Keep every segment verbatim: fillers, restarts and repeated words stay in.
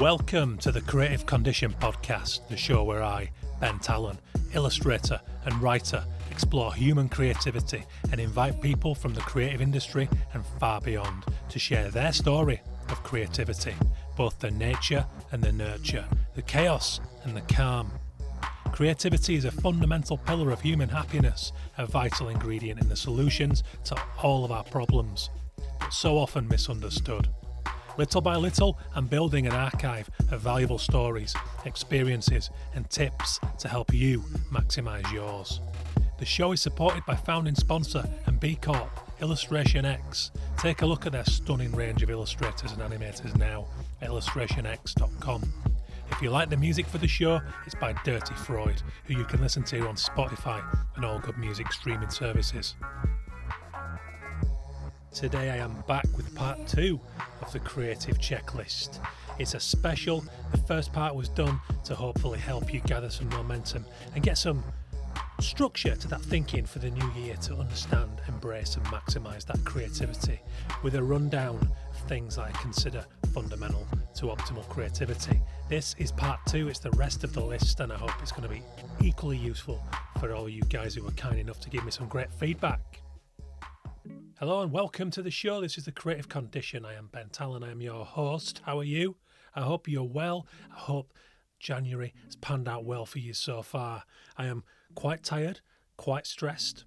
Welcome to the Creative Condition podcast, the show where I, Ben Tallon, illustrator and writer, explore human creativity and invite people from the creative industry and far beyond to share their story of creativity, both the nature and the nurture, the chaos and the calm. Creativity is a fundamental pillar of human happiness, a vital ingredient in the solutions to all of our problems, but so often misunderstood. Little by little, I'm building an archive of valuable stories, experiences, and tips to help you maximise yours. The show is supported by founding sponsor and B Corp, Illustration X. Take a look at their stunning range of illustrators and animators now at illustration x dot com. If you like the music for the show, it's by Dirty Freud, who you can listen to on Spotify and all good music streaming services. Today I am back with part two of the creative checklist. It's a special. The first part was done to hopefully help you gather some momentum and get some structure to that thinking for the new year to understand, embrace and maximise that creativity, with a rundown of things that I consider fundamental to optimal creativity. This is part two. It's the rest of the list, and I hope it's going to be equally useful for all you guys who were kind enough to give me some great feedback. Hello and welcome to the show. This is The Creative Condition. I am Ben Tallon. I am your host. How are you? I hope you're well. I hope January has panned out well for you so far. I am quite tired, quite stressed.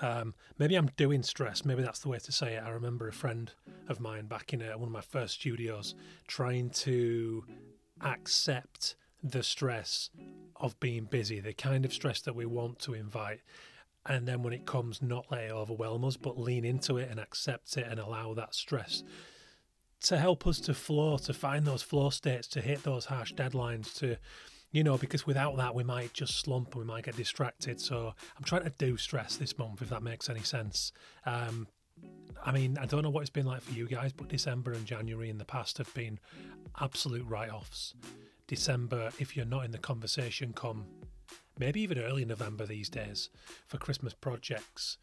Um, maybe I'm doing stress. Maybe that's the way to say it. I remember a friend of mine back in uh, one of my first studios trying to accept the stress of being busy, the kind of stress that we want to invite. And then when it comes, not let it overwhelm us, but lean into it and accept it and allow that stress to help us to flow, to find those flow states, to hit those harsh deadlines, to, you know, because without that, we might just slump and we might get distracted. So I'm trying to do stress this month, if that makes any sense. Um, I mean, I don't know what it's been like for you guys, but December and January in the past have been absolute write-offs. December, if you're not in the conversation, come maybe even early November these days for Christmas projects,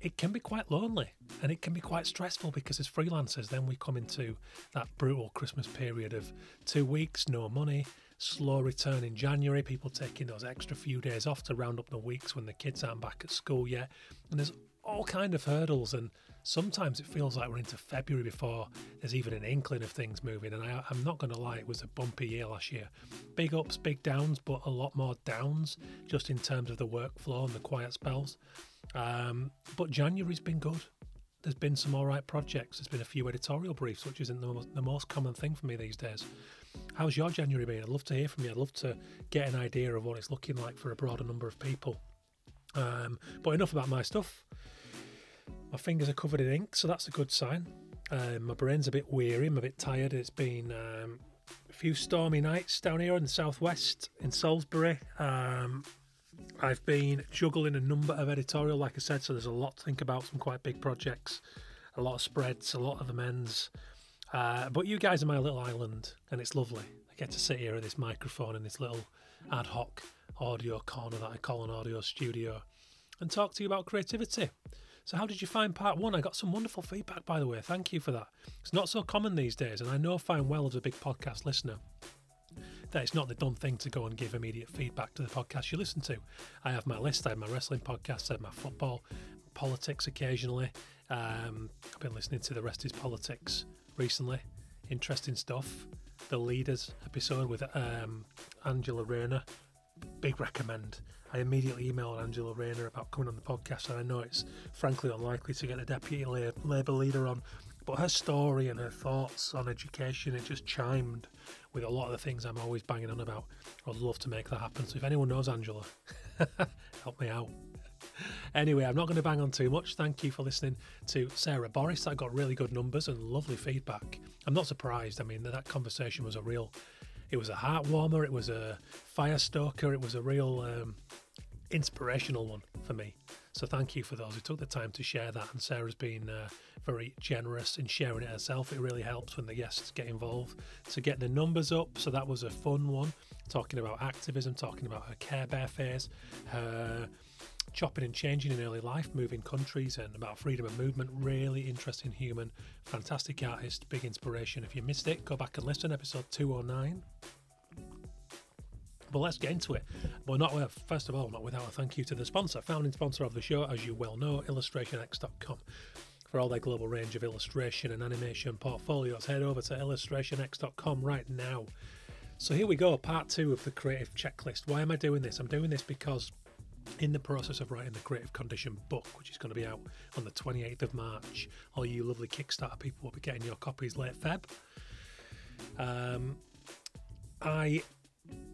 it can be quite lonely and it can be quite stressful, because as freelancers, then we come into that brutal Christmas period of two weeks, no money, slow return in January, people taking those extra few days off to round up the weeks when the kids aren't back at school yet. And there's all kind of hurdles, and sometimes it feels like we're into February before there's even an inkling of things moving. And I, I'm not going to lie, it was a bumpy year last year. Big ups, big downs, but a lot more downs just in terms of the workflow and the quiet spells. Um, but January's been good. There's been some all right projects. There's been a few editorial briefs, which isn't the most, the most common thing for me these days. How's your January been? I'd love to hear from you. I'd love to get an idea of what it's looking like for a broader number of people. Um, but enough about my stuff. My fingers are covered in ink, so that's a good sign. Um, my brain's a bit weary, I'm a bit tired. It's been um, a few stormy nights down here in the southwest in Salisbury. Um, I've been juggling a number of editorial, like I said, so there's a lot to think about, some quite big projects, a lot of spreads, a lot of amends. Uh, but you guys are my little island, and it's lovely. I get to sit here at this microphone in this little ad hoc audio corner that I call an audio studio and talk to you about creativity. So how did you find part one? I got some wonderful feedback, by the way. Thank you for that. It's not so common these days, and I know fine well as a big podcast listener that it's not the dumb thing to go and give immediate feedback to the podcast you listen to. I have my list. I have my wrestling podcast. I have my football, politics occasionally. Um, I've been listening to The Rest Is Politics recently. Interesting stuff. The Leaders episode with um, Angela Rayner. Big recommend. I immediately emailed Angela Rayner about coming on the podcast, and I know it's frankly unlikely to get a deputy Labour leader on, but her story and her thoughts on education, it just chimed with a lot of the things I'm always banging on about. I'd love to make that happen, so if anyone knows Angela, help me out. Anyway, I'm not going to bang on too much. Thank you for listening to Sarah Boris. That got really good numbers and lovely feedback. I'm not surprised. I mean, that, that conversation was a real... It was a heart warmer, it was a fire stoker, it was a real um, inspirational one for me. So thank you for those who took the time to share that. And Sarah's been uh, very generous in sharing it herself. It really helps when the guests get involved to get the numbers up. So that was a fun one, talking about activism, talking about her Care Bear phase, her chopping and changing in early life, moving countries, and about freedom of movement. Really interesting human, fantastic artist, big inspiration. If you missed it, go back and listen, episode two oh nine. But let's get into it. But not first of all, not without a thank you to the sponsor, founding sponsor of the show, as you well know, illustration x dot com. For all their global range of illustration and animation portfolios, head over to illustration x dot com right now. So here we go, part two of the creative checklist. Why am I doing this? I'm doing this because in the process of writing the Creative Condition book, which is going to be out on the twenty-eighth of March, all you lovely Kickstarter people will be getting your copies late Feb. Um, I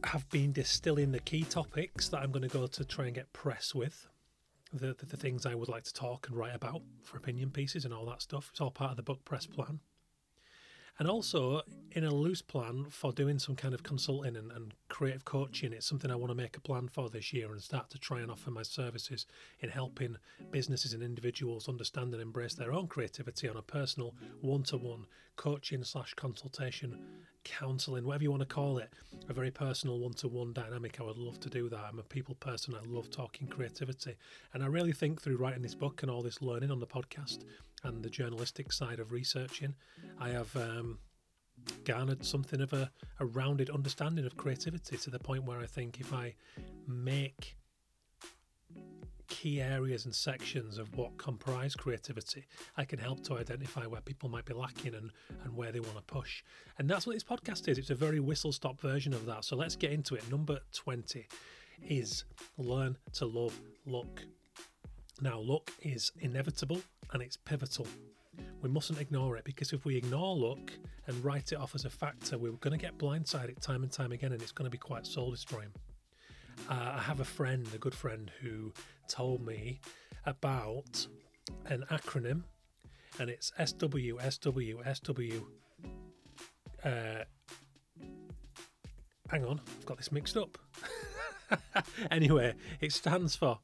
have been distilling the key topics that I'm going to go to try and get press with, the, the, the things I would like to talk and write about for opinion pieces and all that stuff. It's all part of the book press plan. And also, in a loose plan for doing some kind of consulting and, and creative coaching, it's something I want to make a plan for this year and start to try and offer my services in helping businesses and individuals understand and embrace their own creativity on a personal one-to-one coaching slash consultation, counselling, whatever you want to call it, a very personal one-to-one dynamic. I would love to do that. I'm a people person. I love talking creativity. And I really think through writing this book and all this learning on the podcast and the journalistic side of researching, I have um, garnered something of a, a rounded understanding of creativity, to the point where I think if I make key areas and sections of what comprise creativity, I can help to identify where people might be lacking and, and where they want to push. And that's what this podcast is. It's a very whistle-stop version of that. So let's get into it. Number twenty is learn to love luck. Now, luck is inevitable and it's pivotal. We mustn't ignore it, because if we ignore luck and write it off as a factor, we're going to get blindsided time and time again, and it's going to be quite soul destroying. Uh, I have a friend, a good friend, who told me about an acronym, and it's S W S W S W. Uh, hang on, I've got this mixed up. Anyway, it stands for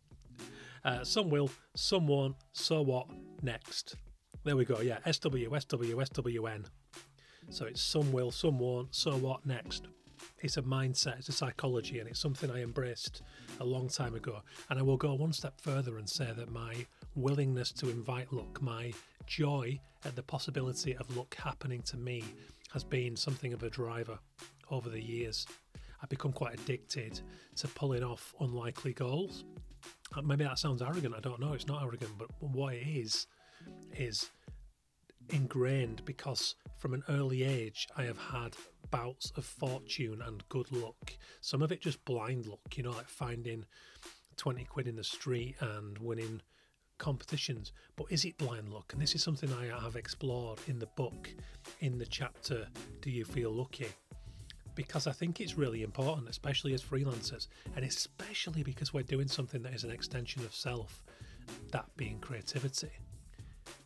Uh, some will, some won't, so what, next. There we go, yeah, S W S W S W N. So it's some will, some won't, so what, next. It's a mindset, it's a psychology, and it's something I embraced a long time ago. And I will go one step further and say that my willingness to invite luck, my joy at the possibility of luck happening to me, has been something of a driver over the years. I've become quite addicted to pulling off unlikely goals. Maybe that sounds arrogant, I don't know, it's not arrogant, but what it is, is ingrained, because from an early age I have had bouts of fortune and good luck. Some of it just blind luck, you know, like finding twenty quid in the street and winning competitions. But is it blind luck? And this is something I have explored in the book, in the chapter, Do You Feel Lucky? Because I think it's really important, especially as freelancers, and especially because we're doing something that is an extension of self, that being creativity.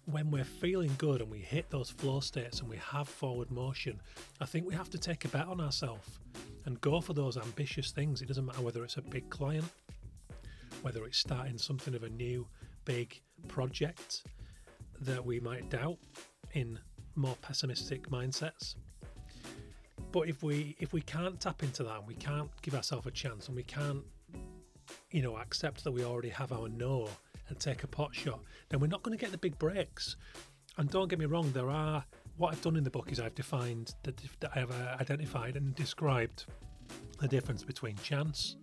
When we're feeling good and we hit those flow states and we have forward motion, I think we have to take a bet on ourselves and go for those ambitious things. It doesn't matter whether it's a big client, whether it's starting something of a new big project that we might doubt in more pessimistic mindsets. But if we if we can't tap into that, and we can't give ourselves a chance, and we can't, you know, accept that we already have our no and take a pot shot, then we're not going to get the big breaks. And don't get me wrong, there are, what I've done in the book is I've defined, that I have identified and described the difference between chance,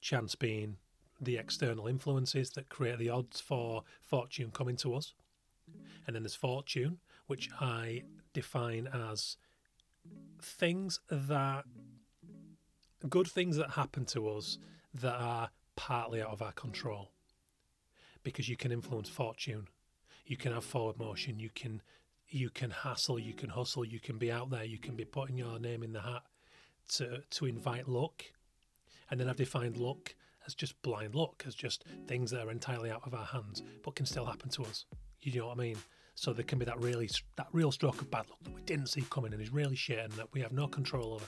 chance being the external influences that create the odds for fortune coming to us. And then there's fortune, which I define as things that, good things that happen to us that are partly out of our control, because you can influence fortune, you can have forward motion, you can you can hassle, you can hustle, you can be out there, you can be putting your name in the hat to to invite luck. And then I've defined luck as just blind luck, as just things that are entirely out of our hands but can still happen to us. You know what I mean? So there can be that really that real stroke of bad luck that we didn't see coming and is really shit and that we have no control over.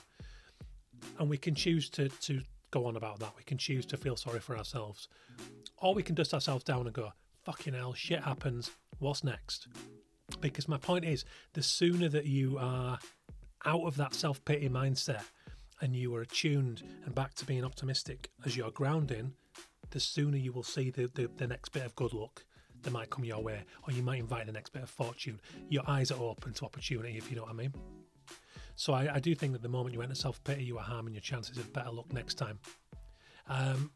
And we can choose to, to go on about that. We can choose to feel sorry for ourselves. Or we can dust ourselves down and go, fucking hell, shit happens, what's next? Because my point is, the sooner that you are out of that self-pity mindset and you are attuned and back to being optimistic as your grounding, the sooner you will see the, the, the next bit of good luck that might come your way, or you might invite the next bit of fortune. Your eyes are open to opportunity, if you know what I mean. So I, I do think that the moment you enter self-pity, you are harming your chances of better luck next time. Um,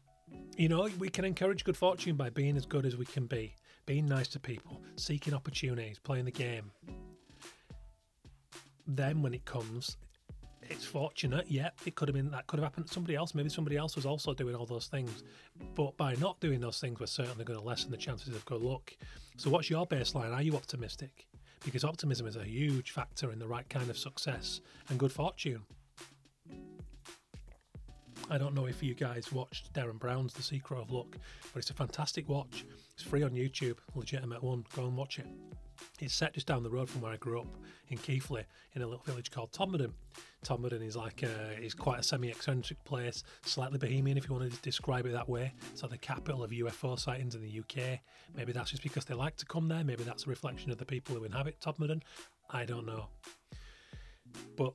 you know, we can encourage good fortune by being as good as we can be, being nice to people, seeking opportunities, playing the game. Then when it comes, it's fortunate, yeah, it could have been, that could have happened to somebody else. Maybe somebody else was also doing all those things. But by not doing those things, we're certainly going to lessen the chances of good luck. So what's your baseline? Are you optimistic? Because optimism is a huge factor in the right kind of success and good fortune. I don't know if you guys watched Darren Brown's The Secret of Luck, but it's a fantastic watch. It's free on YouTube, legitimate one. Go and watch it. It's set just down the road from where I grew up in Keighley, in a little village called Todmorden. Todmorden is like a, is quite a semi-eccentric place, slightly bohemian if you want to describe it that way. It's like the capital of U F O sightings in the U K. Maybe that's just because they like to come there. Maybe that's a reflection of the people who inhabit Todmorden. I don't know. But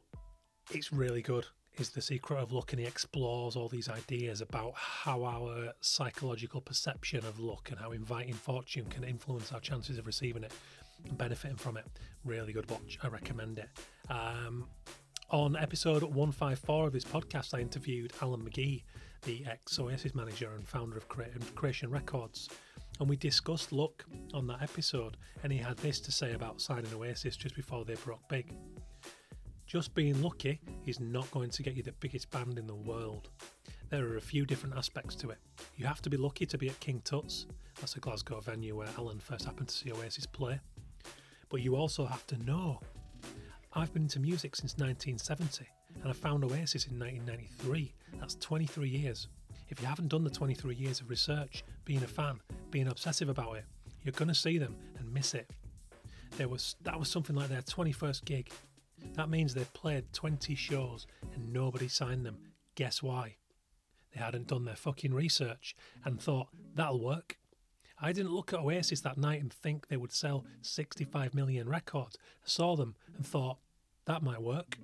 it's really good. Is The Secret of Luck, and he explores all these ideas about how our psychological perception of luck and how inviting fortune can influence our chances of receiving it and benefiting from it. Really good watch, I recommend it. Um, on episode one fifty-four of his podcast, I interviewed Alan McGee, the ex-Oasis manager and founder of Creation Records, and we discussed luck on that episode, and he had this to say about signing Oasis just before they broke big. Just being lucky is not going to get you the biggest band in the world. There are a few different aspects to it. You have to be lucky to be at King Tut's. That's a Glasgow venue where Alan first happened to see Oasis play. But you also have to know. I've been into music since nineteen seventy, and I found Oasis in nineteen ninety-three. That's twenty-three years. If you haven't done the twenty-three years of research, being a fan, being obsessive about it, you're going to see them and miss it. There was that was something like their twenty-first gig. That means they've played twenty shows and nobody signed them. Guess why? They hadn't done their fucking research and thought, that'll work. I didn't look at Oasis that night and think they would sell sixty-five million records. I saw them and thought, that might work.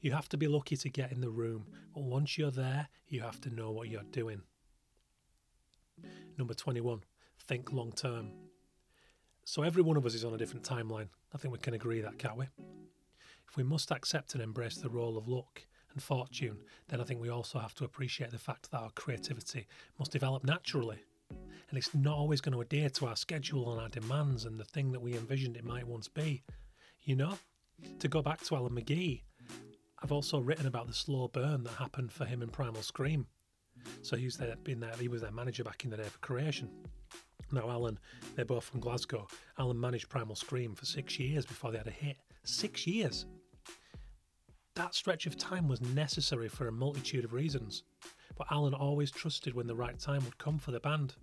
You have to be lucky to get in the room, but once you're there, you have to know what you're doing. Number twenty-one, think long term. So every one of us is on a different timeline. I think we can agree that, can't we? If we must accept and embrace the role of luck and fortune, then I think we also have to appreciate the fact that our creativity must develop naturally. And it's not always going to adhere to our schedule and our demands and the thing that we envisioned it might once be. You know, to go back to Alan McGee, I've also written about the slow burn that happened for him in Primal Scream. So he was there, been there, he was their manager back in the day for Creation. Now Alan, they're both from Glasgow. Alan managed Primal Scream for six years before they had a hit. Six years! That stretch of time was necessary for a multitude of reasons, but Alan always trusted when the right time would come for the band.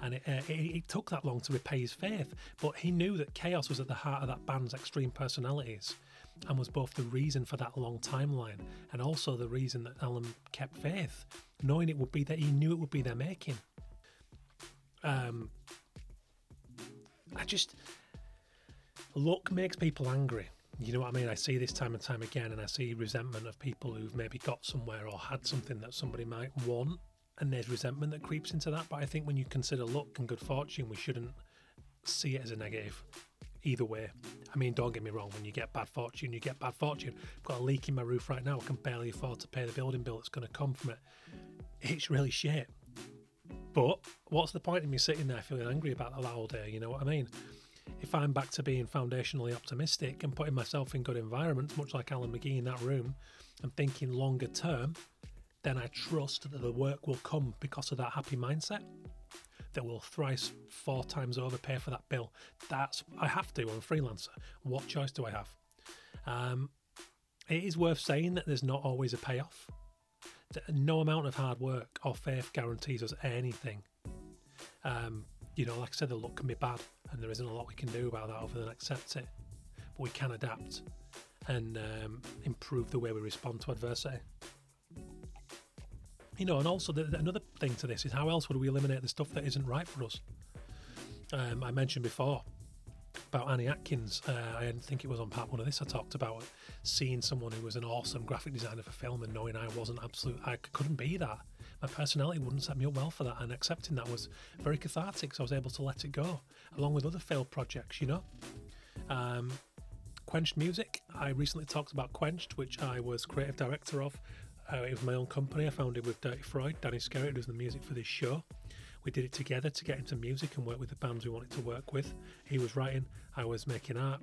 And it, uh, it, it took that long to repay his faith, but he knew that chaos was at the heart of that band's extreme personalities and was both the reason for that long timeline and also the reason that Alan kept faith, knowing it would be that he knew it would be their making. Um, I just... Luck makes people angry. You know what I mean? I see this time and time again, and I see resentment of people who've maybe got somewhere or had something that somebody might want, and there's resentment that creeps into that. But I think when you consider luck and good fortune, we shouldn't see it as a negative either way. I mean, don't get me wrong, when you get bad fortune, you get bad fortune. I've got a leak in my roof right now. I can barely afford to pay the building bill that's going to come from it. It's really shit. But what's the point of me sitting there feeling angry about that all day? You know what I mean? If I'm back to being foundationally optimistic and putting myself in good environments, much like Alan McGee in that room, and thinking longer term, then I trust that the work will come because of that happy mindset that will thrice, four times over pay for that bill. That's, I have to, I'm a freelancer. What choice do I have? Um, it is worth saying that there's not always a payoff. No amount of hard work or faith guarantees us anything. Um, You know, like I said, the luck can be bad, and there isn't a lot we can do about that other than accept it. But we can adapt and um, improve the way we respond to adversity. You know, and also the, the, another thing to this is how else would we eliminate the stuff that isn't right for us? Um, I mentioned before about Annie Atkins. Uh, I think it was on part one of this I talked about seeing someone who was an awesome graphic designer for film and knowing I wasn't absolute. I couldn't be that. my personality wouldn't set me up well for that, and accepting that was very cathartic, so I was able to let it go, along with other failed projects, you know. Um, Quenched Music, I recently talked about Quenched, which I was creative director of. Uh, it was my own company. I founded it with Dirty Freud, Danny Skerritt, who's the music for this show. We did it together to get into music and work with the bands we wanted to work with. He was writing, I was making art.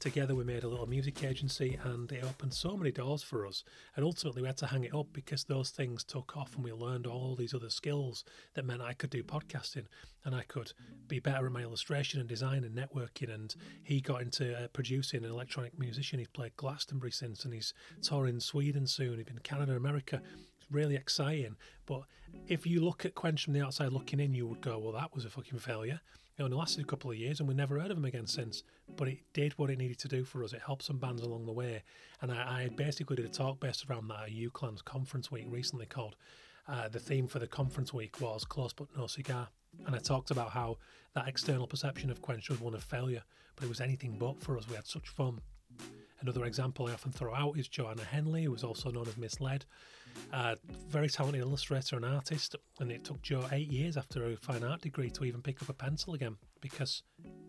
Together we made a little music agency, and it opened so many doors for us. And ultimately we had to hang it up because those things took off, and we learned all these other skills that meant I could do podcasting and I could be better at my illustration and design and networking. And he got into uh, producing, an electronic musician. He's played Glastonbury since, and he's touring Sweden soon. He's been in Canada, America. It's really exciting. But if you look at Quenched from the outside looking in, you would go, well, that was a fucking failure. It only lasted a couple of years and we never heard of them again since. But it did what it needed to do for us. It helped some bands along the way. And I, I basically did a talk based around that at UCLAN's conference week recently called, uh, the theme for the conference week was Close But No Cigar. And I talked about how that external perception of Quenched was one of failure, but it was anything but for us. We had such fun. Another example I often throw out is Joanna Henley, who was also known as Miss Led, a very talented illustrator and artist, and it took Jo eight years after her fine art degree to even pick up a pencil again because,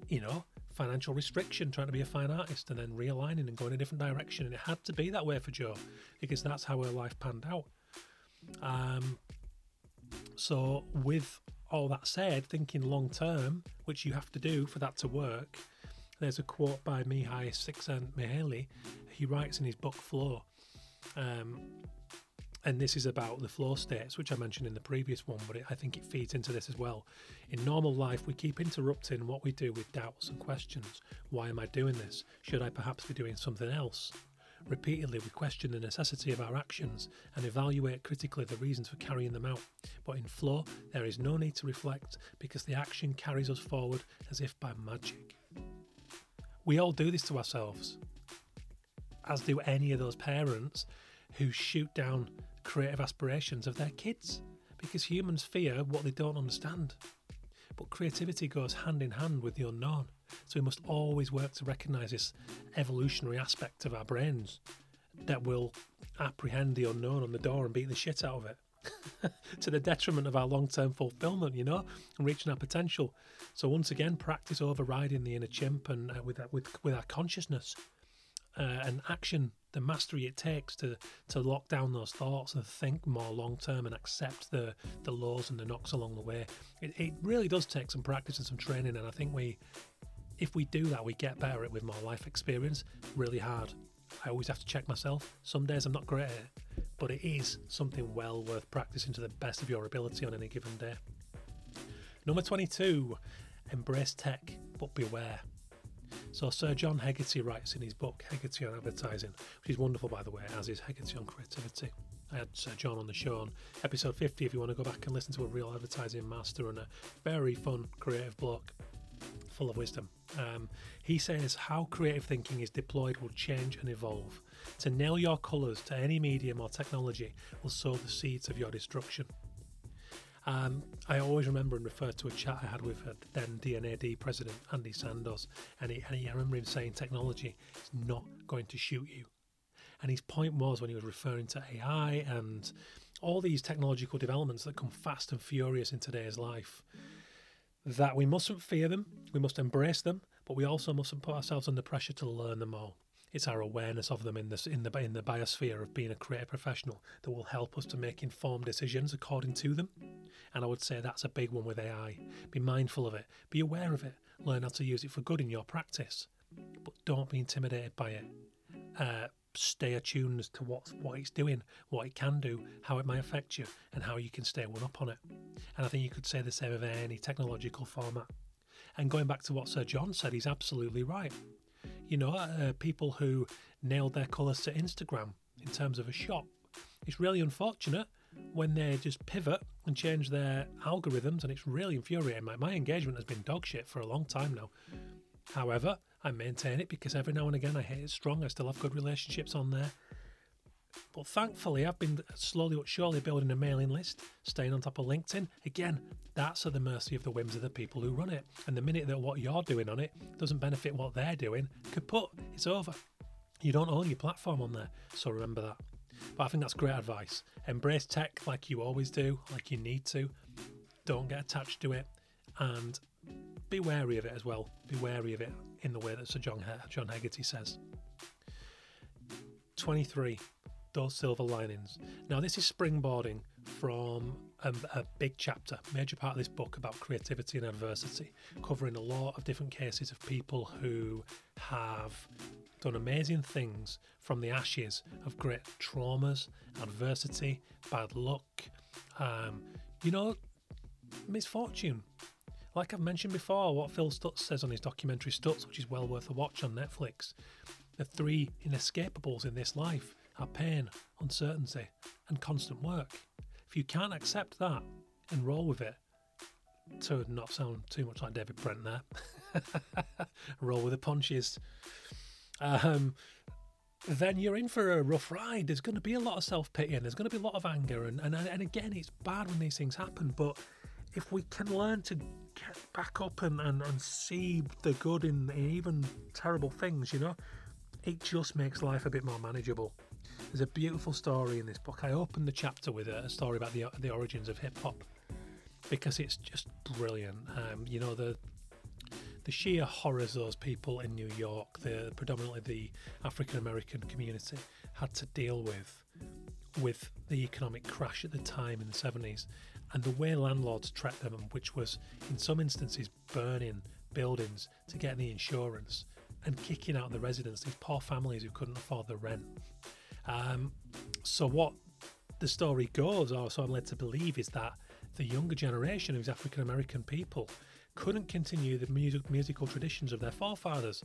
you know, financial restriction, trying to be a fine artist and then realigning and going a different direction, and it had to be that way for Jo because that's how her life panned out. Um, so with all that said, thinking long term, which you have to do for that to work, there's a quote by Mihaly Csikszentmihalyi. He writes in his book Flow, um, and this is about the flow states, which I mentioned in the previous one, but it, I think it feeds into this as well. In normal life, we keep interrupting what we do with doubts and questions. Why am I doing this? Should I perhaps be doing something else? Repeatedly, we question the necessity of our actions and evaluate critically the reasons for carrying them out. But in flow, there is no need to reflect because the action carries us forward as if by magic. We all do this to ourselves, as do any of those parents who shoot down creative aspirations of their kids, because humans fear what they don't understand. But creativity goes hand in hand with the unknown, so we must always work to recognise this evolutionary aspect of our brains that will apprehend the unknown on the door and beat the shit out of it. To the detriment of our long-term fulfillment, you know, and reaching our potential. So once again, practice overriding the inner chimp and uh, with, uh, with with our consciousness uh, and action, the mastery it takes to to lock down those thoughts and think more long-term and accept the the lows and the knocks along the way. It, it really does take some practice and some training, and I think we, if we do that, we get better at it with more life experience. Really hard. I always have to check myself. Some days I'm not great at it, but it is something well worth practicing to the best of your ability on any given day. Number twenty-two, embrace tech, but beware. So Sir John Hegarty writes in his book, Hegarty on Advertising, which is wonderful, by the way, as is Hegarty on Creativity. I had Sir John on the show on episode fifty if you want to go back and listen to a real advertising master and a very fun, creative bloke, full of wisdom. Um, he says how creative thinking is deployed will change and evolve. To nail your colours to any medium or technology will sow the seeds of your destruction. Um, I always remember and refer to a chat I had with uh, then D N A D president Andy Sandos, and, he, and he, I remember him saying technology is not going to shoot you. And his point was, when he was referring to A I and all these technological developments that come fast and furious in today's life, that we mustn't fear them, we must embrace them, but we also mustn't put ourselves under pressure to learn them all. It's our awareness of them in, this, in, the, in the biosphere of being a creative professional that will help us to make informed decisions according to them. And I would say that's a big one with A I. Be mindful of it, be aware of it, learn how to use it for good in your practice, but don't be intimidated by it. Uh, stay attuned to what, what it's doing, what it can do, how it might affect you, and how you can stay one up on it. And I think you could say the same of any technological format. And going back to what Sir John said, he's absolutely right. You know, uh, people who nailed their colours to Instagram in terms of a shop, it's really unfortunate when they just pivot and change their algorithms, and it's really infuriating. My, my engagement has been dog shit for a long time now. However, I maintain it because every now and again I hit it strong. I still have good relationships on there. But thankfully, I've been slowly but surely building a mailing list, staying on top of LinkedIn. Again, that's at the mercy of the whims of the people who run it. And the minute that what you're doing on it doesn't benefit what they're doing, kaput, it's over. You don't own your platform on there. So remember that. But I think that's great advice. Embrace tech like you always do, like you need to. Don't get attached to it, and be wary of it as well. Be wary of it in the way that Sir John, Her- John Hegarty says. twenty-three, those silver linings. Now this is springboarding from a, a big chapter, major part of this book about creativity and adversity, covering a lot of different cases of people who have done amazing things from the ashes of great traumas, adversity, bad luck, um, you know, misfortune. Like I've mentioned before, what Phil Stutz says on his documentary Stutz, which is well worth a watch on Netflix, the three inescapables in this life are pain, uncertainty, and constant work. If you can't accept that and roll with it, to not sound too much like David Brent there, roll with the punches, um, then you're in for a rough ride. There's going to be a lot of self-pity and there's going to be a lot of anger. And, and, and again, it's bad when these things happen, but if we can learn to get back up and, and, and see the good in even terrible things, you know, it just makes life a bit more manageable. There's a beautiful story in this book. I opened the chapter with a, a story about the the origins of hip-hop because it's just brilliant. Um, you know, the the sheer horrors those people in New York, the predominantly the African-American community, had to deal with with the economic crash at the time in the seventies, and the way landlords treated them, which was in some instances burning buildings to get the insurance and kicking out the residents, these poor families who couldn't afford the rent. Um, so what the story goes, or so I'm led to believe, is that the younger generation of African American people couldn't continue the music, musical traditions of their forefathers,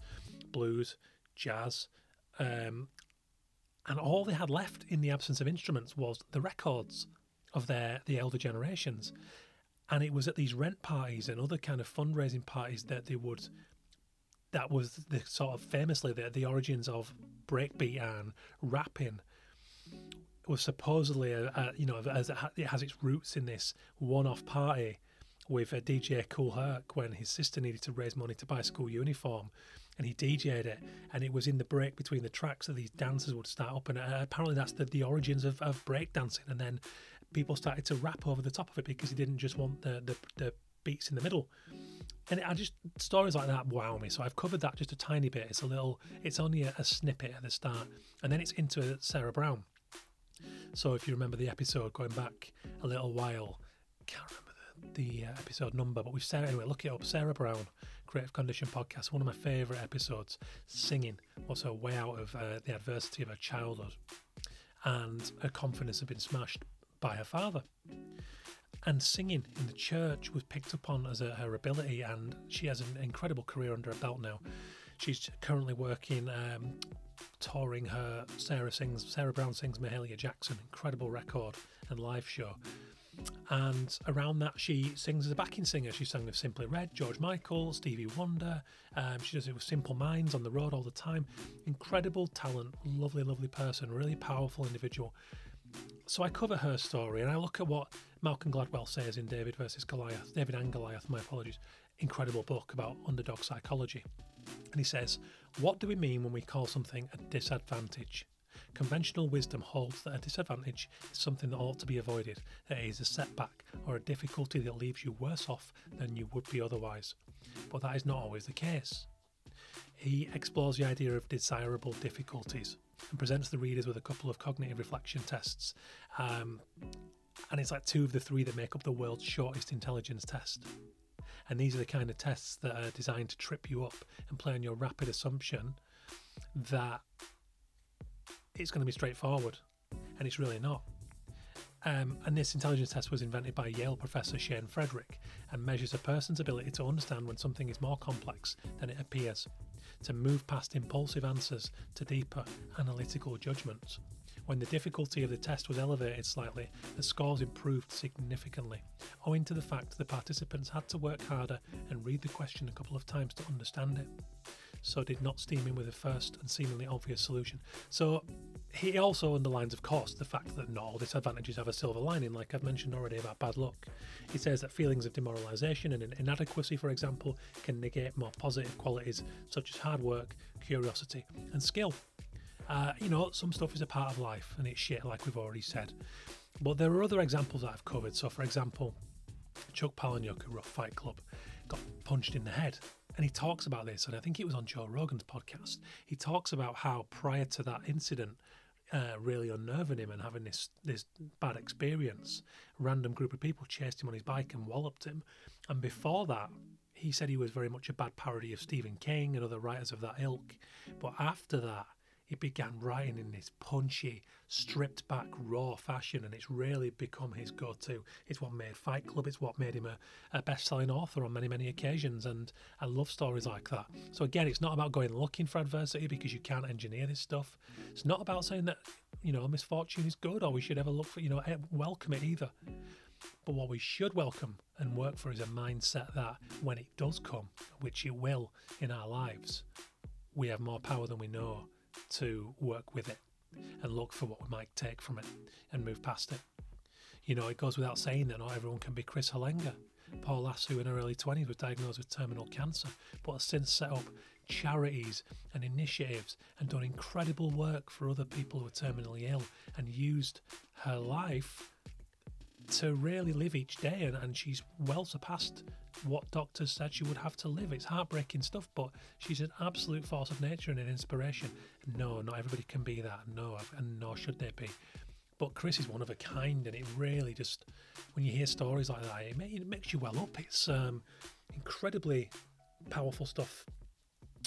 blues, jazz, um, and all they had left in the absence of instruments was the records of their the elder generations. And it was at these rent parties and other kind of fundraising parties that they would... That was the sort of famously the, the origins of breakbeat and rapping. It was supposedly, a, a, you know, as it, ha- it has its roots in this one-off party with a D J Kool Herc when his sister needed to raise money to buy a school uniform, and he D J'd it. And it was in the break between the tracks that these dancers would start up. And uh, apparently that's the, the origins of, of breakdancing. And then people started to rap over the top of it because he didn't just want the the, the beats in the middle. And I just, stories like that wow me. So I've covered that just a tiny bit. It's a little, it's only a, a snippet at the start. And then it's into Sarah Brown. So if you remember the episode going back a little while, can't remember the, the episode number, but we've said it anyway, look it up. Sarah Brown, Creative Condition podcast, one of my favourite episodes, singing was her way out of uh, the adversity of her childhood. And her confidence had been smashed by her father. And singing in the church was picked up on as a, her ability, and she has an incredible career under her belt now. She's currently working, um, touring her Sarah sings, Sarah Brown Sings Mahalia Jackson, incredible record and live show. And around that, she sings as a backing singer. She sang with Simply Red, George Michael, Stevie Wonder. Um, she does it with Simple Minds on the road all the time. Incredible talent, lovely, lovely person, really powerful individual. So I cover her story, and I look at what Malcolm Gladwell says in David versus Goliath, David and Goliath, my apologies, incredible book about underdog psychology. And he says, what do we mean when we call something a disadvantage? Conventional wisdom holds that a disadvantage is something that ought to be avoided, that it is a setback or a difficulty that leaves you worse off than you would be otherwise. But that is not always the case. He explores the idea of desirable difficulties and presents the readers with a couple of cognitive reflection tests. Um, and it's like two of the three that make up the world's shortest intelligence test. And these are the kind of tests that are designed to trip you up and play on your rapid assumption that it's going to be straightforward, and it's really not. Um, and this intelligence test was invented by Yale professor Shane Frederick and measures a person's ability to understand when something is more complex than it appears, to move past impulsive answers to deeper analytical judgments. When the difficulty of the test was elevated slightly, the scores improved significantly, owing to the fact the participants had to work harder and read the question a couple of times to understand it, so did not steam in with the first and seemingly obvious solution. So he also underlines, of course, the fact that not all disadvantages have a silver lining, like I've mentioned already about bad luck. He says that feelings of demoralisation and inadequacy, for example, can negate more positive qualities such as hard work, curiosity and skill. Uh, you know, some stuff is a part of life and it's shit, like we've already said. But there are other examples that I've covered. So, for example, Chuck Palahniuk, who wrote Fight Club, got punched in the head. And he talks about this, and I think it was on Joe Rogan's podcast. He talks about how prior to that incident, uh, really unnerving him and having this this bad experience, a random group of people chased him on his bike and walloped him. And before that, he said he was very much a bad parody of Stephen King and other writers of that ilk. But after that, he began writing in this punchy, stripped-back, raw fashion, and it's really become his go-to. It's what made Fight Club, it's what made him a, a best-selling author on many, many occasions, and I love stories like that. So again, it's not about going looking for adversity because you can't engineer this stuff. It's not about saying that, you know, misfortune is good or we should ever look for, you know, welcome it either. But what we should welcome and work for is a mindset that when it does come, which it will in our lives, we have more power than we know to work with it and look for what we might take from it and move past it. You know, it goes without saying that not everyone can be Chris Helenga. Paul Lass, who in her early twenties was diagnosed with terminal cancer, but has since set up charities and initiatives and done incredible work for other people who are terminally ill and used her life to really live each day, and, and she's well surpassed what doctors said she would have to live. It's heartbreaking stuff, but she's an absolute force of nature and an inspiration. No, not everybody can be that. No, and nor should they be. But Chris is one of a kind, and it really just, when you hear stories like that, it, may, it makes you well up. It's um, incredibly powerful stuff.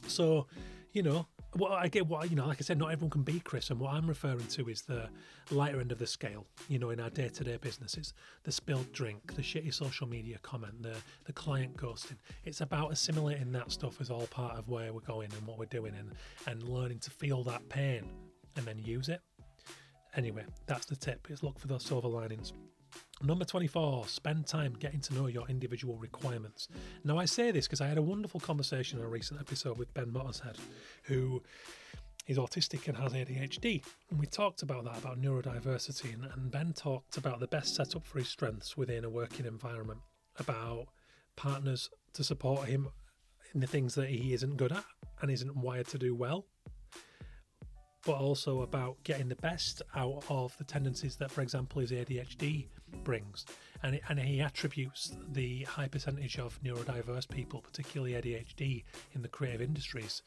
So, you know, well, I get what, you know, like I said, not everyone can be Chris, and what I'm referring to is the lighter end of the scale, you know, in our day-to-day businesses. The spilled drink, the shitty social media comment, the, the client ghosting. It's about assimilating that stuff as all part of where we're going and what we're doing, and, and learning to feel that pain and then use it. Anyway, that's the tip. It's look for those silver linings. Number twenty-four, spend time getting to know your individual requirements. Now, I say this because I had a wonderful conversation in a recent episode with Ben Mottishead, who is autistic and has A D H D. And we talked about that, about neurodiversity, and, and Ben talked about the best setup for his strengths within a working environment, about partners to support him in the things that he isn't good at and isn't wired to do well, but also about getting the best out of the tendencies that, for example, his A D H D brings. And, it, and he attributes the high percentage of neurodiverse people, particularly A D H D, in the creative industries,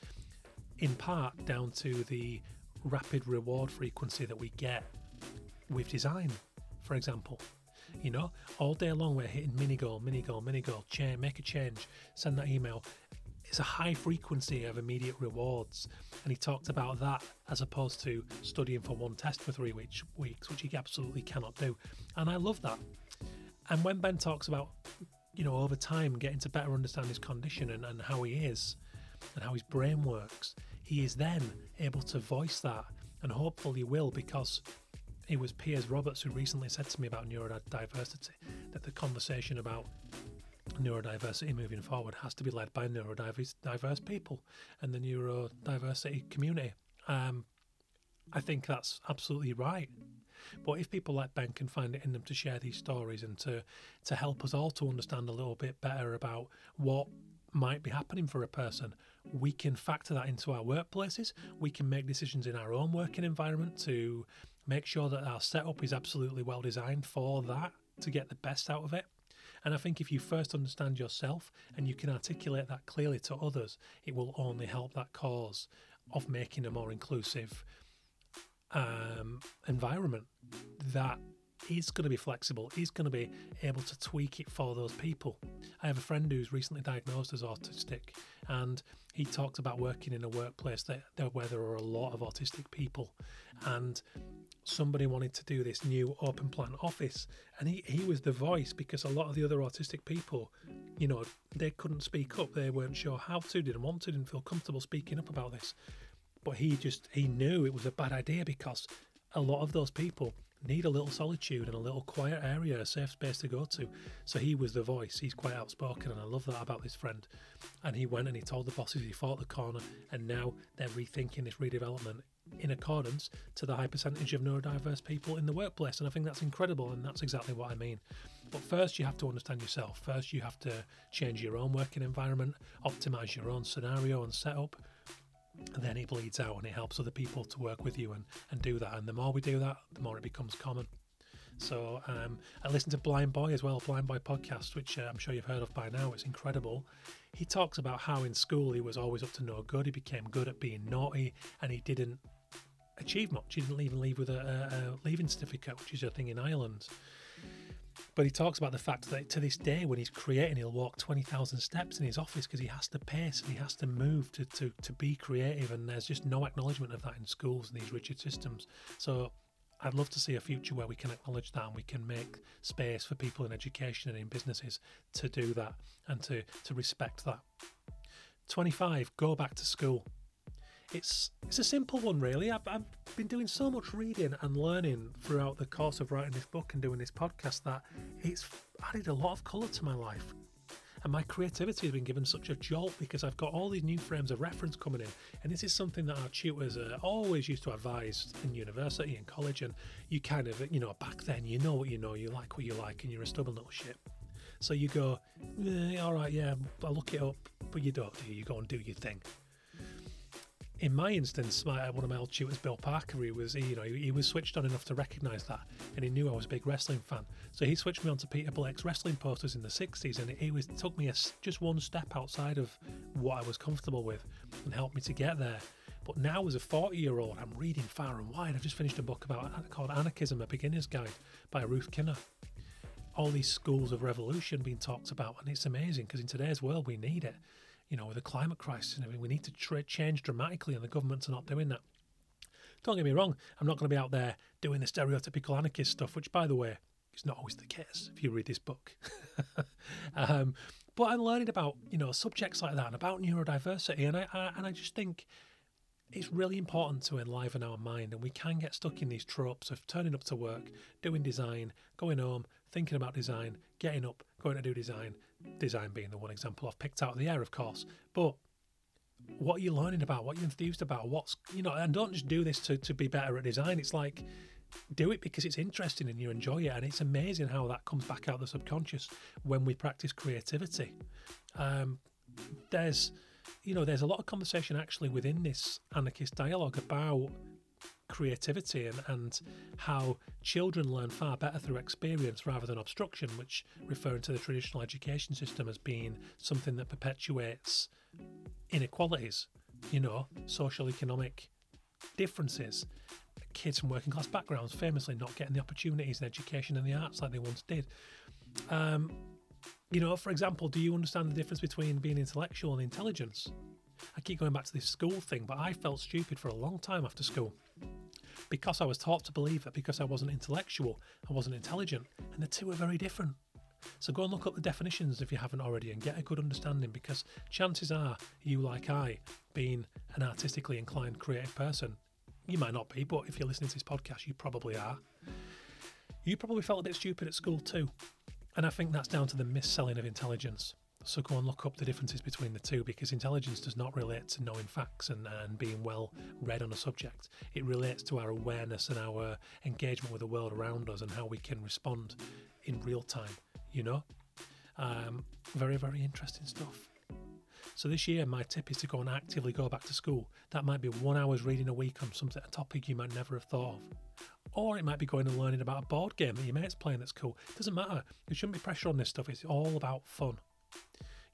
in part down to the rapid reward frequency that we get with design, for example. You know, all day long we're hitting mini goal, mini goal, mini goal, change, make a change, send that email. It's a high frequency of immediate rewards, and he talked about that as opposed to studying for one test for three weeks, which he absolutely cannot do. And I love that. And when Ben talks about, you know, over time getting to better understand his condition and, and how he is and how his brain works, he is then able to voice that, and hopefully will, because it was Piers Roberts who recently said to me about neurodiversity that the conversation about neurodiversity moving forward has to be led by neurodiverse people and the neurodiversity community. Um, I think that's absolutely right. But if people like Ben can find it in them to share these stories and to, to help us all to understand a little bit better about what might be happening for a person, we can factor that into our workplaces. We can make decisions in our own working environment to make sure that our setup is absolutely well designed for that, to get the best out of it. And I think if you first understand yourself and you can articulate that clearly to others, it will only help that cause of making a more inclusive um, environment that is going to be flexible, is going to be able to tweak it for those people. I have a friend who's recently diagnosed as autistic, and he talks about working in a workplace that, that where there are a lot of autistic people, and somebody wanted to do this new open plan office, and he, he was the voice, because a lot of the other autistic people, you know, they couldn't speak up, they weren't sure how to, didn't want to, didn't feel comfortable speaking up about this. But he just, he knew it was a bad idea, because a lot of those people need a little solitude and a little quiet area, a safe space to go to. So he was the voice. He's quite outspoken, and I love that about this friend. And he went and he told the bosses, he fought the corner, and now they're rethinking this redevelopment in accordance to the high percentage of neurodiverse people in the workplace. And I think that's incredible, and that's exactly what I mean. But first you have to understand yourself. First you have to change your own working environment, optimise your own scenario and setup, then it bleeds out and it helps other people to work with you and, and do that. And the more we do that, the more it becomes common. So um, I listened to Blind Boy as well, Blind Boy podcast, which uh, I'm sure you've heard of by now. It's incredible. He talks about how in school he was always up to no good. He became good at being naughty and he didn't achieve much. He didn't even leave with a, a leaving certificate, which is a thing in Ireland. But he talks about the fact that to this day, when he's creating, he'll walk twenty thousand steps in his office because he has to pace and he has to move to, to, to be creative. And there's just no acknowledgement of that in schools and these rigid systems. So I'd love to see a future where we can acknowledge that and we can make space for people in education and in businesses to do that and to, to respect that. twenty-five, go back to school. It's it's a simple one, really. I've, I've been doing so much reading and learning throughout the course of writing this book and doing this podcast that it's added a lot of colour to my life. And my creativity has been given such a jolt because I've got all these new frames of reference coming in. And this is something that our tutors uh, always used to advise in university and college. And you kind of, you know, back then, you know what you know, you like what you like, and you're a stubborn little shit. So you go, eh, all right, yeah, I'll look it up. But you don't, do you? You go and do your thing. In my instance, my, one of my old tutors, Bill Parker, he was, you know, he, he was switched on enough to recognise that, and he knew I was a big wrestling fan. So he switched me on to Peter Blake's wrestling posters in the sixties, and he was took me a, just one step outside of what I was comfortable with and helped me to get there. But now as a forty-year-old, I'm reading far and wide. I've just finished a book about called Anarchism, A Beginner's Guide by Ruth Kinner. All these schools of revolution being talked about, and it's amazing because in today's world, we need it. You know, with the climate crisis and everything, we need to tra- change dramatically, and the governments are not doing that. Don't get me wrong, I'm not going to be out there doing the stereotypical anarchist stuff, which, by the way, is not always the case if you read this book. um, but I'm learning about, you know, subjects like that and about neurodiversity, and I, I and I just think it's really important to enliven our mind, and we can get stuck in these tropes of turning up to work, doing design, going home, thinking about design, getting up, going to do design, design being the one example I've picked out of the air, of course. But what are you learning about? What are you enthused about? What's, you know, and don't just do this to, to be better at design. It's like, do it because it's interesting and you enjoy it. And it's amazing how that comes back out of the subconscious when we practice creativity. Um, there's, you know, there's a lot of conversation actually within this anarchist dialogue about creativity and, and how children learn far better through experience rather than obstruction, which referring to the traditional education system as being something that perpetuates inequalities, you know, social economic differences. Kids from working class backgrounds famously not getting the opportunities in education and the arts like they once did. Um, you know, for example, do you understand the difference between being intellectual and intelligence? I keep going back to this school thing, but I felt stupid for a long time after school because I was taught to believe that because I wasn't intellectual, I wasn't intelligent, and the two are very different. So go and look up the definitions if you haven't already and get a good understanding, because chances are you, like I, being an artistically inclined creative person, you might not be, but if you're listening to this podcast, you probably are. You probably felt a bit stupid at school too, and I think that's down to the mis-selling of intelligence. So go and look up the differences between the two, because intelligence does not relate to knowing facts and, and being well read on a subject. It relates to our awareness and our engagement with the world around us and how we can respond in real time, you know? Um, very, very interesting stuff. So this year, my tip is to go and actively go back to school. That might be one hour's reading a week on something, a topic you might never have thought of. Or it might be going and learning about a board game that your mate's playing that's cool. It doesn't matter. There shouldn't be pressure on this stuff. It's all about fun.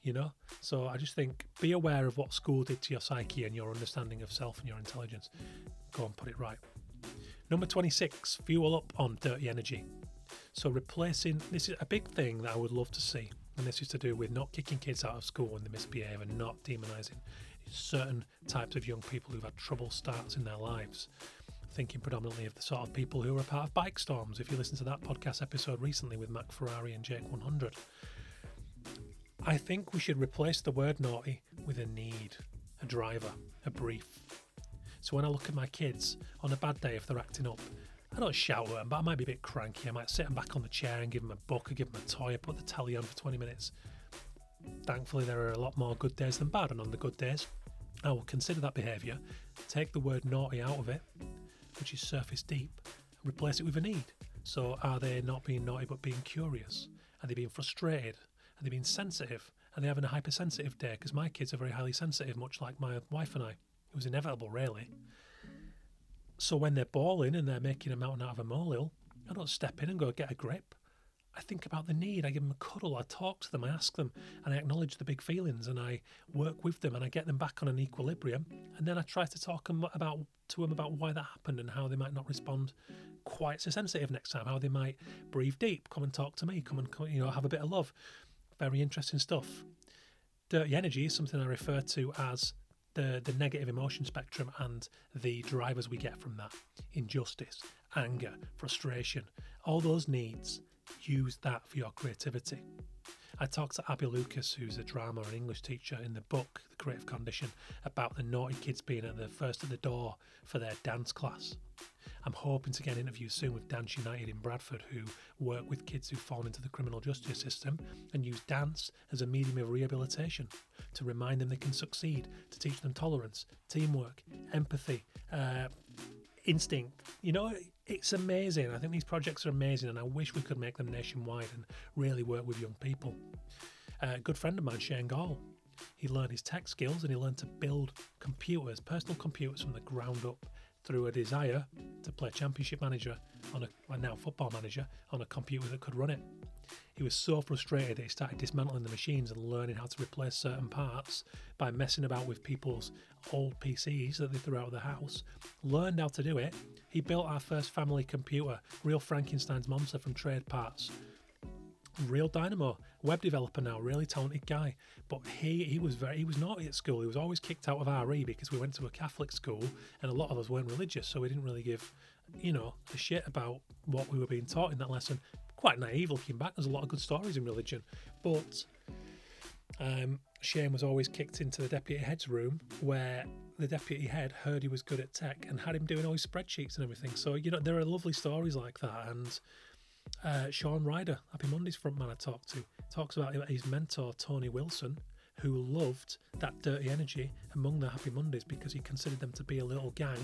You know, so I just think be aware of what school did to your psyche and your understanding of self and your intelligence. Go and put it right. Number twenty-six, fuel up on dirty energy. So replacing, this is a big thing that I would love to see. And this is to do with not kicking kids out of school when they misbehave and not demonising certain types of young people who've had trouble starts in their lives. Thinking predominantly of the sort of people who are a part of bike storms. If you listen to that podcast episode recently with Mac Ferrari and Jake one hundred. I think we should replace the word naughty with a need, a driver, a brief. So when I look at my kids on a bad day, if they're acting up, I don't shout at them, but I might be a bit cranky. I might sit them back on the chair and give them a book or give them a toy or put the telly on for twenty minutes. Thankfully, there are a lot more good days than bad, and on the good days, I will consider that behaviour, take the word naughty out of it, which is surface deep, and replace it with a need. So are they not being naughty but being curious? Are they being frustrated? Are they being sensitive? Are they having a hypersensitive day? Because my kids are very highly sensitive, much like my wife and I, It was inevitable, really. So when they're balling and they're making a mountain out of a molehill, I don't step in and go get a grip. I think about the need. I give them a cuddle. I talk to them. I ask them, and I acknowledge the big feelings, and I work with them, and I get them back on an equilibrium. And then I try to talk them about to them about why that happened and how they might not respond quite so sensitive next time. How they might breathe deep, come and talk to me, come and you know have a bit of love. Very interesting stuff. Dirty energy is something I refer to as the the negative emotion spectrum and the drivers we get from that: injustice, anger, frustration, all those needs. Use that for your creativity. I talked to Abby Lucas, who's a drama and English teacher, in the book The Creative Condition, about the naughty kids being at the first at the door for their dance class. I'm hoping to get an interview soon with Dance United in Bradford, who work with kids who fall into the criminal justice system and use dance as a medium of rehabilitation to remind them they can succeed, to teach them tolerance, teamwork, empathy, uh, instinct. You know, it's amazing. I think these projects are amazing, and I wish we could make them nationwide and really work with young people. Uh, a good friend of mine, Shane Gall, he learned his tech skills and he learned to build computers, personal computers, from the ground up through a desire to play championship manager on a well, now football manager on a computer that could run it. He was so frustrated that he started dismantling the machines and learning how to replace certain parts by messing about with people's old P Cs that they threw out of the house. Learned how to do it. He built our first family computer, real Frankenstein's monster from trade parts. Real dynamo, web developer now, really talented guy. But he he was very he was naughty at school. He was always kicked out of R E because we went to a Catholic school and a lot of us weren't religious, so we didn't really give, you know, a shit about what we were being taught in that lesson. Quite naive looking back. There's a lot of good stories in religion, but um, Shane was always kicked into the deputy head's room, where the deputy head heard he was good at tech and had him doing all his spreadsheets and everything. So you know there are lovely stories like that. And uh, Sean Ryder, Happy Mondays frontman I talked to, talks about his mentor Tony Wilson, who loved that dirty energy among the Happy Mondays because he considered them to be a little gang.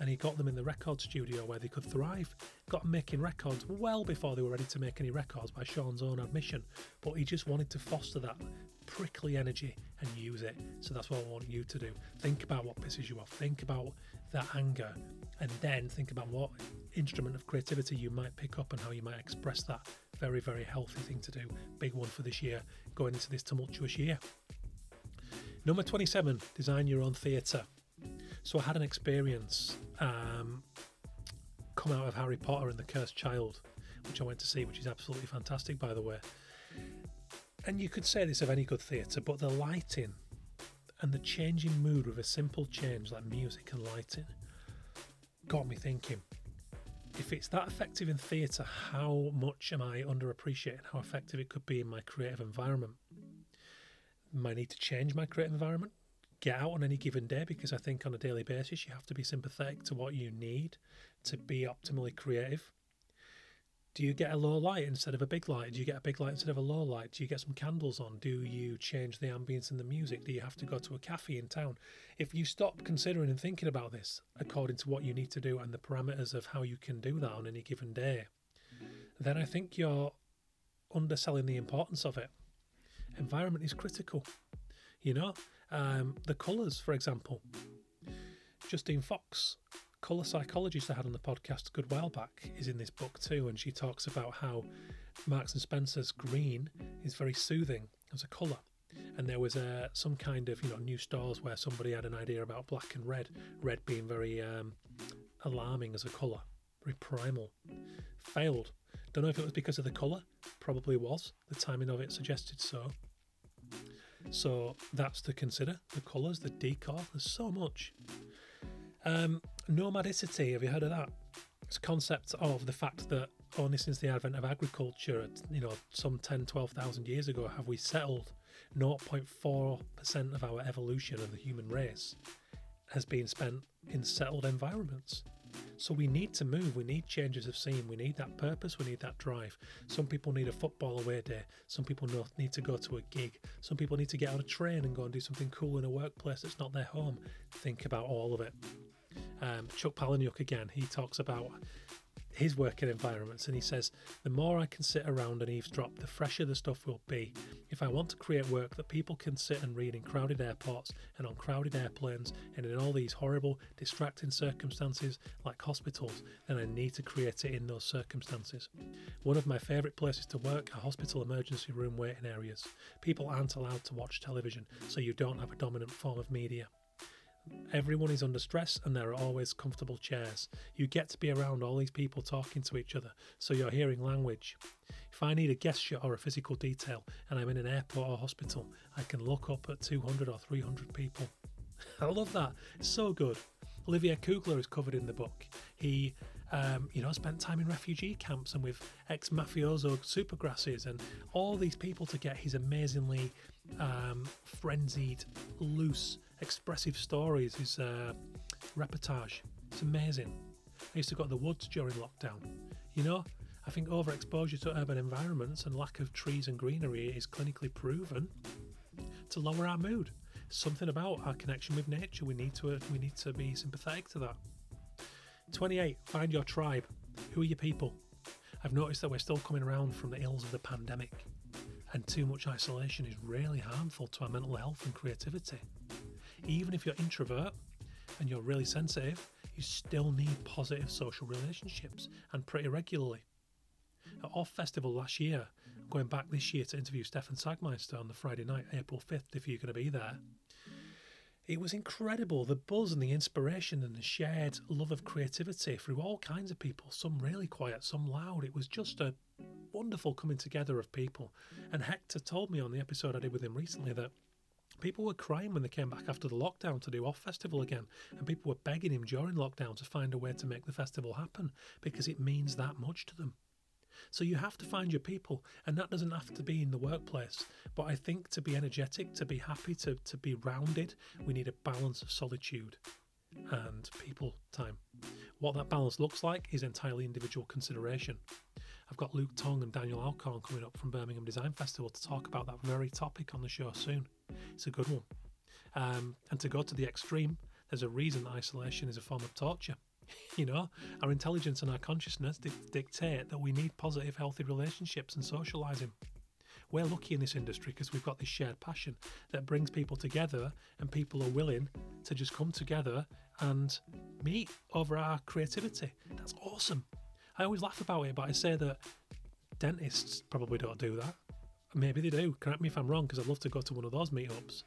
And he got them in the record studio where they could thrive. Got them making records well before they were ready to make any records, by Sean's own admission. But he just wanted to foster that prickly energy and use it. So that's what I want you to do. Think about what pisses you off. Think about that anger. And then think about what instrument of creativity you might pick up and how you might express that. Very, very healthy thing to do. Big one for this year, going into this tumultuous year. Number twenty-seven, design your own theatre. So I had an experience um, come out of Harry Potter and the Cursed Child, which I went to see, which is absolutely fantastic, by the way. And you could say this of any good theatre, but the lighting and the changing mood with a simple change like music and lighting got me thinking, if it's that effective in theatre, how much am I underappreciating how effective it could be in my creative environment? Might I need to change my creative environment? Get out on any given day, because I think on a daily basis you have to be sympathetic to what you need to be optimally creative. Do you get a low light instead of a big light? Do you get a big light instead of a low light? Do you get some candles on? Do you change the ambience and the music? Do you have to go to a cafe in town? If you stop considering and thinking about this according to what you need to do and the parameters of how you can do that on any given day, then I think you're underselling the importance of it. Environment is critical, you know? Um, the colours, for example. Justine Fox, colour psychologist I had on the podcast a good while back, is in this book too, and she talks about how Marks and Spencer's green is very soothing as a colour. And there was a, some kind of, you know, new stores where somebody had an idea about black and red, red being very um, alarming as a colour, very primal. Failed. Don't know if it was because of the colour, probably was. The timing of it suggested so. So that's to consider, the colours, the decor, there's so much. Um, nomadicity, have you heard of that? It's a concept of the fact that only since the advent of agriculture, you know, some ten, twelve thousand years ago, have we settled. Zero point four percent of our evolution of the human race has been spent in settled environments. So we need to move, we need changes of scene, we need that purpose, we need that drive. Some people need a football away day, some people need to go to a gig, some people need to get on a train and go and do something cool in a workplace that's not their home. Think about all of it. Um, Chuck Palahniuk again, he talks about his working environments, and he says, the more I can sit around and eavesdrop, the fresher the stuff will be. If I want to create work that people can sit and read in crowded airports and on crowded airplanes and in all these horrible, distracting circumstances like hospitals, then I need to create it in those circumstances. One of my favourite places to work are hospital emergency room waiting areas. People aren't allowed to watch television, so you don't have a dominant form of media. Everyone is under stress and there are always comfortable chairs. You get to be around all these people talking to each other, so you're hearing language. If I need a guest shot or a physical detail and I'm in an airport or hospital, I can look up at two hundred or three hundred people. I love that. It's so good. Olivier Kugler is covered in the book. He um, you know, spent time in refugee camps and with ex-mafioso supergrasses and all these people to get his amazingly um, frenzied, loose, expressive stories, his uh, reportage. It's amazing. I used to go to the woods during lockdown. You know, I think overexposure to urban environments and lack of trees and greenery is clinically proven to lower our mood. Something about our connection with nature. We need to, we need to be sympathetic to that. twenty-eight. Find your tribe. Who are your people? I've noticed that we're still coming around from the ills of the pandemic, and too much isolation is really harmful to our mental health and creativity. Even if you're introvert and you're really sensitive, you still need positive social relationships, and pretty regularly. At Off Festival last year, I'm going back this year to interview Stefan Sagmeister on the Friday night, April fifth, if you're going to be there. It was incredible, the buzz and the inspiration and the shared love of creativity through all kinds of people, some really quiet, some loud. It was just a wonderful coming together of people. And Hector told me on the episode I did with him recently that people were crying when they came back after the lockdown to do Off Festival again, and people were begging him during lockdown to find a way to make the festival happen because it means that much to them. So you have to find your people, and that doesn't have to be in the workplace. But I think to be energetic, to be happy, to, to be rounded, we need a balance of solitude and people time. What that balance looks like is entirely individual consideration. I've got Luke Tong and Daniel Alcorn coming up from Birmingham Design Festival to talk about that very topic on the show soon. It's a good one. Um, and to go to the extreme, there's a reason isolation is a form of torture. You know, our intelligence and our consciousness di- dictate that we need positive, healthy relationships and socialising. We're lucky in this industry because we've got this shared passion that brings people together, and people are willing to just come together and meet over our creativity. That's awesome. I always laugh about it, but I say that dentists probably don't do that. Maybe they do. Correct me if I'm wrong, because I'd love to go to one of those meetups.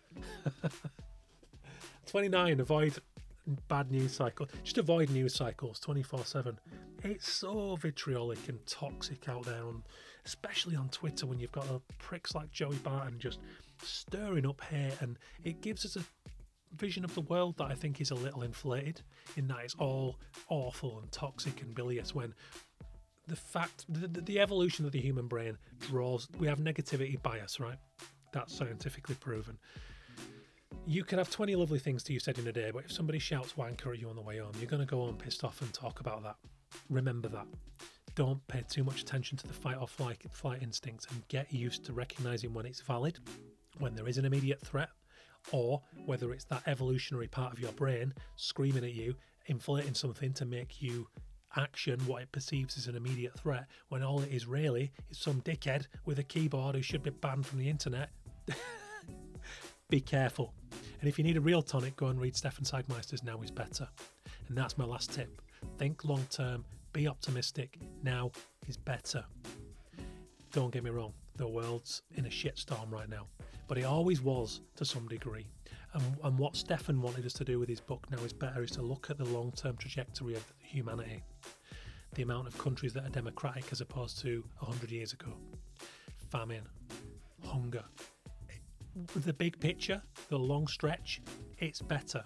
twenty-nine. Avoid bad news cycle. Just avoid news cycles twenty-four seven. It's so vitriolic and toxic out there, on, especially on Twitter, when you've got pricks like Joey Barton just stirring up hate, and it gives us a vision of the world that I think is a little inflated, in that it's all awful and toxic and bilious, when the fact, the, the evolution of the human brain draws, we have negativity bias, right? That's scientifically proven. You can have twenty lovely things to you said in a day, but if somebody shouts wanker at you on the way home, you're going to go home pissed off and talk about that. Remember that. Don't pay too much attention to the fight or flight, flight instincts, and get used to recognising when it's valid, when there is an immediate threat, or whether it's that evolutionary part of your brain screaming at you, inflating something to make you action what it perceives as an immediate threat, when all it is really is some dickhead with a keyboard who should be banned from the internet. Be careful. And if you need a real tonic, go and read Stefan Sagmeister's Now Is Better. And that's my last tip. Think long term, be optimistic, now is better. Don't get me wrong, the world's in a shitstorm right now, but it always was to some degree. And, and what Stefan wanted us to do with his book Now Is Better is to look at the long term trajectory of humanity. The amount of countries that are democratic as opposed to one hundred years ago. Famine, hunger. With the big picture, the long stretch, it's better.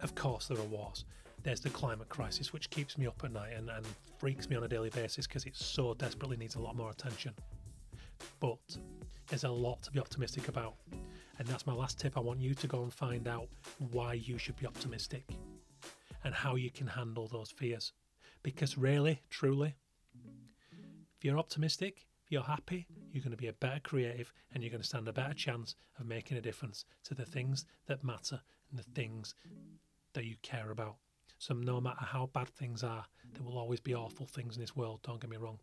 Of course there are wars. There's the climate crisis, which keeps me up at night and, and freaks me on a daily basis because it so desperately needs a lot more attention. But there's a lot to be optimistic about. And that's my last tip. I want you to go and find out why you should be optimistic and how you can handle those fears. Because really, truly, if you're optimistic, you're happy, you're going to be a better creative, and you're going to stand a better chance of making a difference to the things that matter and the things that you care about. So no matter how bad things are, there will always be awful things in this world, don't get me wrong,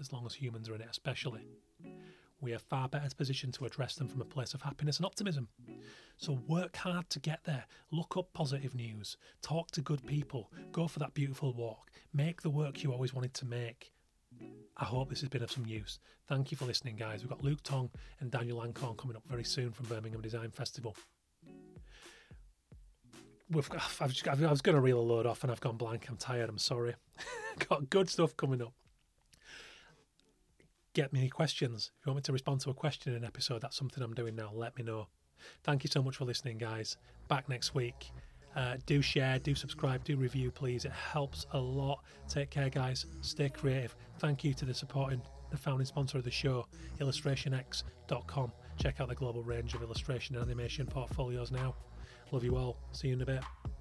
as long as humans are in it especially. We are far better positioned to address them from a place of happiness and optimism. So work hard to get there. Look up positive news. Talk to good people. Go for that beautiful walk. Make the work you always wanted to make. I hope this has been of some use. Thank you for listening, guys. We've got Luke Tong and Daniel Alcorn coming up very soon from Birmingham Design Festival. We've got, I've just, I was going to reel a load off and I've gone blank. I'm tired. I'm sorry. Got good stuff coming up. Get me any questions. If you want me to respond to a question in an episode, that's something I'm doing now. Let me know. Thank you so much for listening, guys. Back next week. Uh, do share, do subscribe, do review, please. It helps a lot. Take care, guys. Stay creative. Thank you to the supporting, the founding sponsor of the show, illustration x dot com. Check out the global range of illustration and animation portfolios now. Love you all. See you in a bit.